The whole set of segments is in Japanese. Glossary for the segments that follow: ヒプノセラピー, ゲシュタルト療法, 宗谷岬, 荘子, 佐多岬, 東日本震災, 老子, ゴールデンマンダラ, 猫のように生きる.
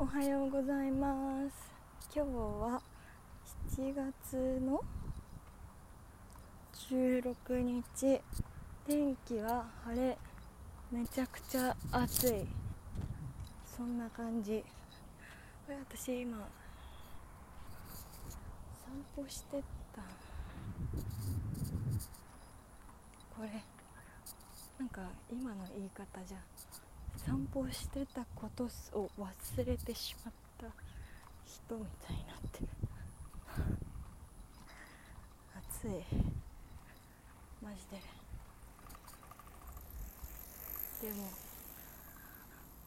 おはようございます。今日は7月の16日、天気は晴れ、めちゃくちゃ暑い、そんな感じ。これ私今散歩してった。これなんか今の言い方じゃん、散歩してたことを忘れてしまった人みたいになってる暑い、マジで。でも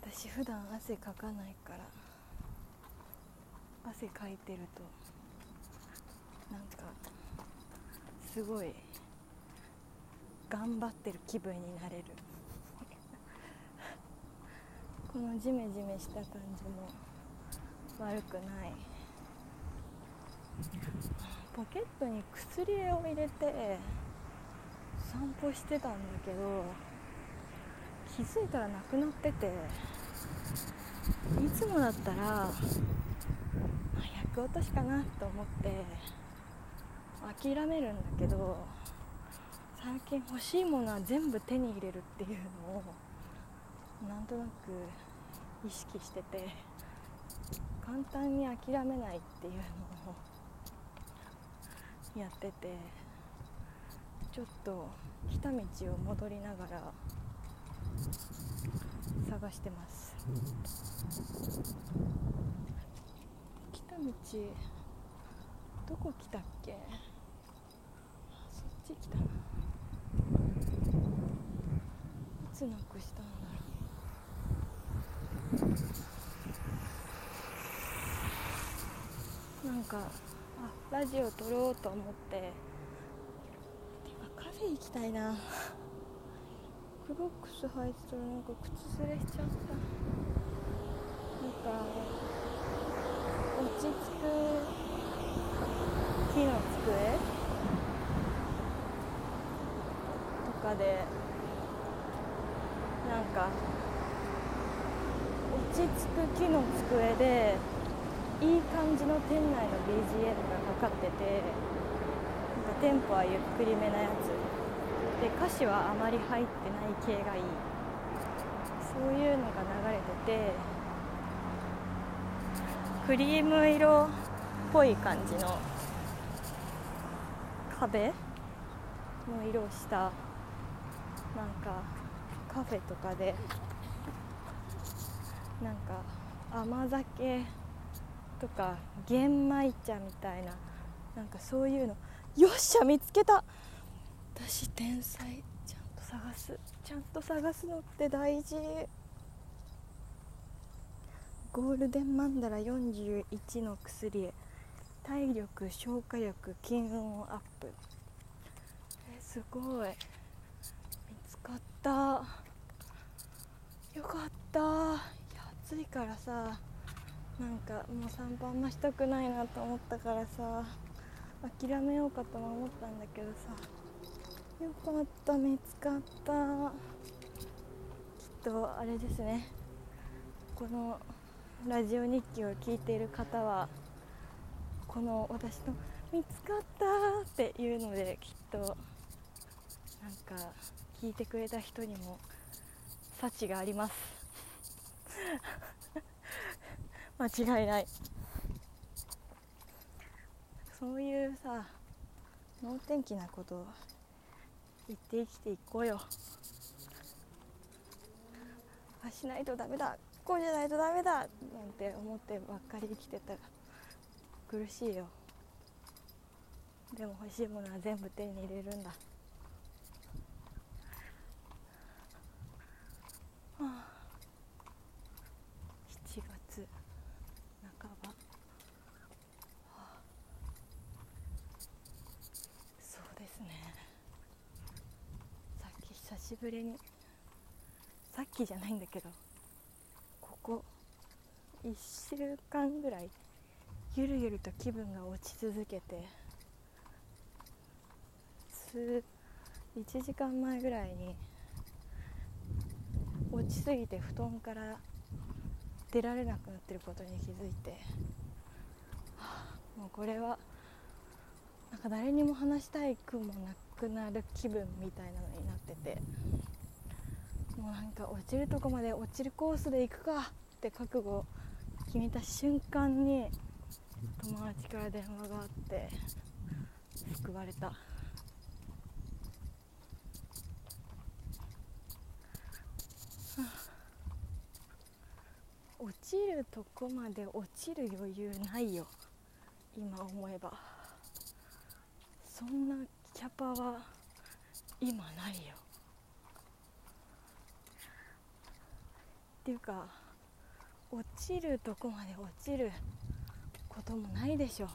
私普段汗かかないから、汗かいてるとなんかすごい頑張ってる気分になれるこのジメジメした感じも悪くない。ポケットに薬を入れて散歩してたんだけど、気づいたらなくなってて、いつもだったら薬落としかなと思って諦めるんだけど、最近欲しいものは全部手に入れるっていうのをなんとなく意識してて、簡単に諦めないっていうのをやってて、ちょっと来た道を戻りながら探してます。来た道どこ来たっけ？そっち来たな。いつなくしたんだろう。なんかラジオ撮ろうと思って、でカフェ行きたいな。クロックス履いてたらなんか靴擦れしちゃった。なんか落ち着く木の机とかでなんか落ち着く木の机でいい感じの店内の BGM がかかってて、なんかテンポはゆっくりめなやつで、歌詞はあまり入ってない系がいい、そういうのが流れてて、クリーム色っぽい感じの壁の色をしたなんかカフェとかで、なんか甘酒とか玄米茶みたいな、なんかそういうの。よっしゃ見つけた。私天才。ちゃんと探す、ちゃんと探すのって大事。ゴールデンマンダラ41の薬へ、体力消化力金運をアップ。すごい見つかった。よかった。暑いからさ、なんかもう散歩あんましたくないなと思ったからさ、諦めようかとも思ったんだけどさ、よかった、見つかった。きっとあれですね、このラジオ日記を聞いている方はこの私の見つかったっていうので、きっとなんか聞いてくれた人にも幸があります間違いない。そういうさ、能天気なことを言って生きていこうよ。あしないとダメだ、こうじゃないとダメだなんて思ってばっかり生きてたら苦しいよ。でも欲しいものは全部手に入れるんだ。久しぶりに、さっきじゃないんだけど、ここ1週間ぐらいゆるゆると気分が落ち続けて、1時間前ぐらいに落ちすぎて布団から出られなくなってることに気づいて、もうこれはなんか誰にも話したいくもなくなる気分みたいなのになってて、もうなんか落ちるとこまで落ちるコースで行くかって覚悟を決めた瞬間に友達から電話があって救われた。落ちるとこまで落ちる余裕ないよ、今思えば。そんなキャパは今ないよ。っていうか、落ちるとこまで落ちることもないでしょ。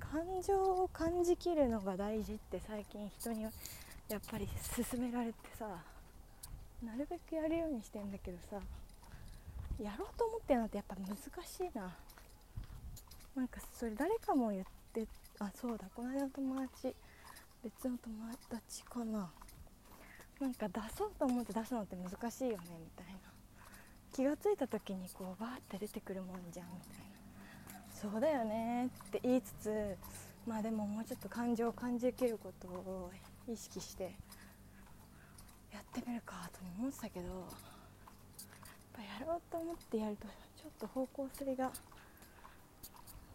感情を感じきるのが大事って最近人にやっぱり勧められてさ、なるべくやるようにしてんだけどさ、やろうと思ってるのってやっぱ難しいな。なんかそれ誰かも言って、あ、そうだ、この間の友達、別の友達かな、なんか出そうと思って出すのって難しいよねみたいな、気がついた時にこうバーって出てくるもんじゃんみたいな、そうだよねって言いつつ、まあでももうちょっと感情を感じきることを意識してやってみるかと思ってたけど、やろうと思ってやるとちょっと方向性が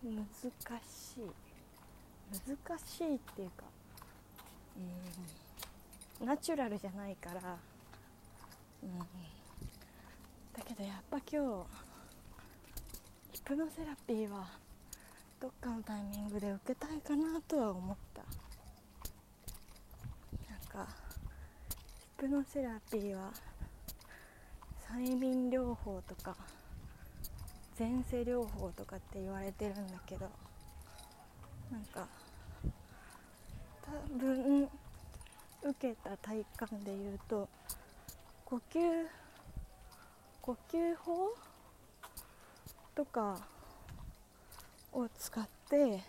難しいっていうか、ナチュラルじゃないから、だけどやっぱ今日ヒプノセラピーはどっかのタイミングで受けたいかなとは思った。なんかヒプノセラピーは催眠療法とか前世療法とかって言われてるんだけど、なんか多分受けた体感でいうと呼吸法とかを使って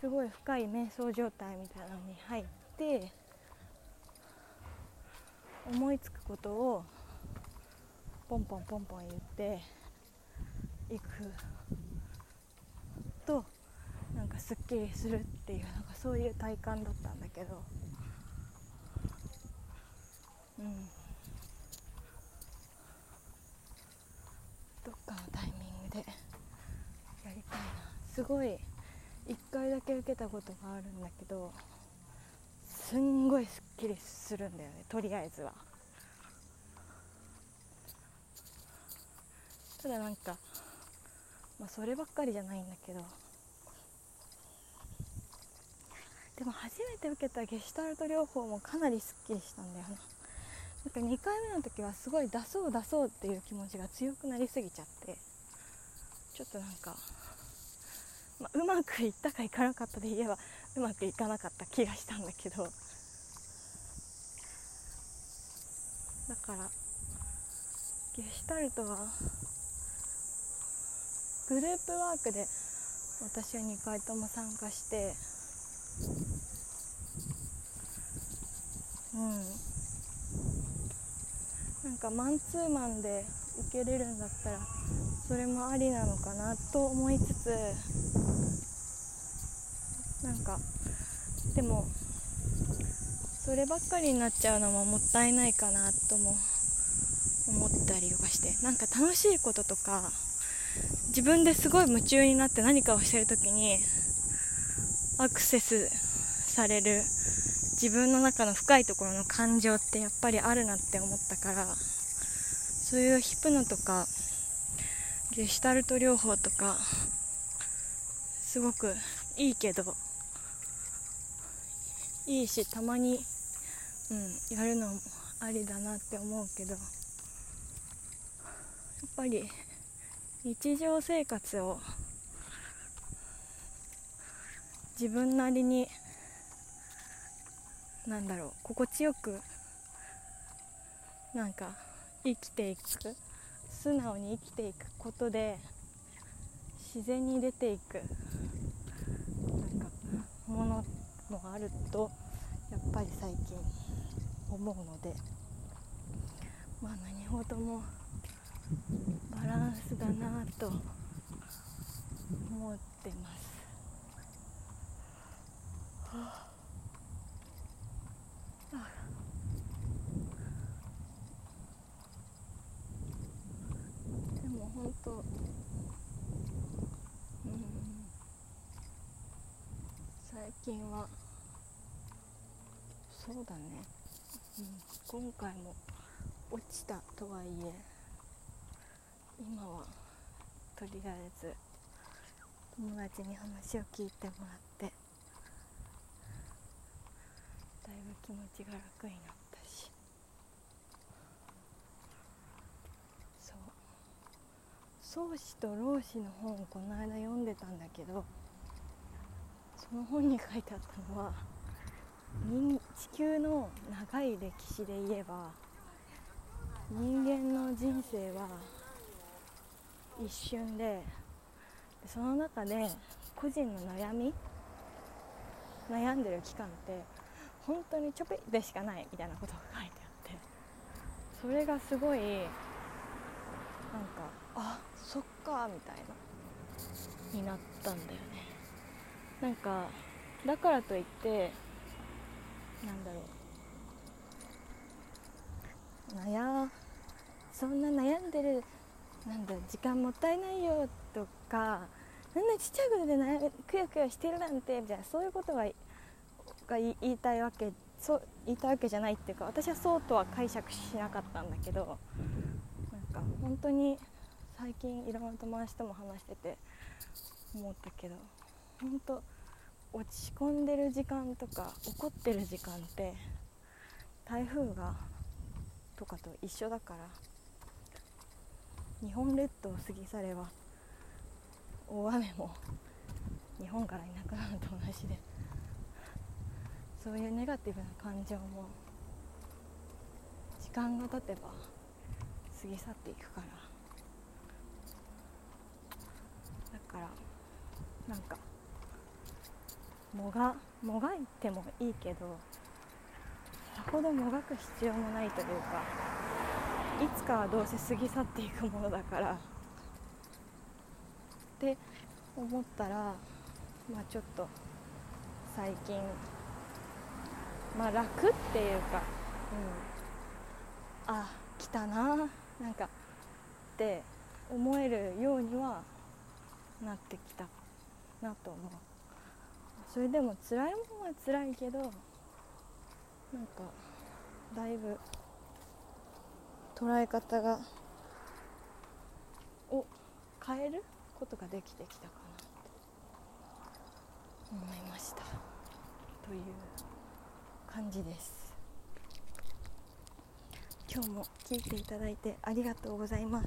すごい深い瞑想状態みたいなのに入って、思いつくことをポンポンポンポン言っていくとなんかすっきりするっていう、なんかそういう体感だったんだけど、どっかのタイミングでやりたいな。すごい1回だけ受けたことがあるんだけど、すんごいすっきりするんだよね、とりあえずは。ただなんか、そればっかりじゃないんだけど、でも初めて受けたゲシュタルト療法もかなりすっきりしたんだよな。なんか2回目の時はすごい出そうっていう気持ちが強くなりすぎちゃって、ちょっとなんか、うまくいったかいかなかったで言えばうまくいかなかった気がしたんだけど、だからゲシュタルトはグループワークで私は2回とも参加して、なんかマンツーマンで受けれるんだったらそれもありなのかなと思いつつ、なんかでもそればっかりになっちゃうのももったいないかなとも思ったりとかして、なんか楽しいこととか自分ですごい夢中になって何かをしてるときにアクセスされる自分の中の深いところの感情ってやっぱりあるなって思ったから、そういうヒプノとかゲシュタルト療法とかすごくいいけど、いいしたまに、やるのもありだなって思うけど、やっぱり日常生活を自分なりに心地よくなんか生きていく、素直に生きていくことで自然に出ていくなんかものもあるとやっぱり最近思うので、何事もバランスだなと思ってます。はあ、でも本当、最近はそうだね、今回も落ちたとはいえ、今はとりあえず友達に話を聞いてもらって、だいぶ気持ちが楽になったし、そう、荘子と老子の本をこの間読んでたんだけど、その本に書いてあったのは、地球の長い歴史で言えば、人間の人生は一瞬で、その中で個人の悩んでる期間って本当にちょびでしかないみたいなことが書いてあって、それがすごいなんか、あ、そっかみたいなになったんだよね。なんかだからといって、なんだろう、そんな悩んでる、なんだ、時間もったいないよとか、なんだちっちゃいことでくよくよしてるなんてみたいな、そういうことが言いたいわけじゃないっていうか、私はそうとは解釈しなかったんだけど、なんか本当に最近いろんな友達とも話してて思ったけど、本当落ち込んでる時間とか怒ってる時間って台風とかと一緒だから、日本列島を過ぎ去れば大雨も日本からいなくなると同じで、そういうネガティブな感情も時間が経てば過ぎ去っていくから、だからなんかもがいてもいいけど、さほどもがく必要もないというか、いつかはどうせ過ぎ去っていくものだからって思ったら、ちょっと最近楽っていうか、あ、来たな、なんかって思えるようにはなってきたなと思う。それでも辛いものは辛いけど、なんかだいぶ捉え方を変えることができてきたかなと思いましたという感じです。今日も聞いていただいてありがとうございます。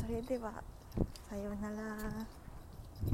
それではさようなら。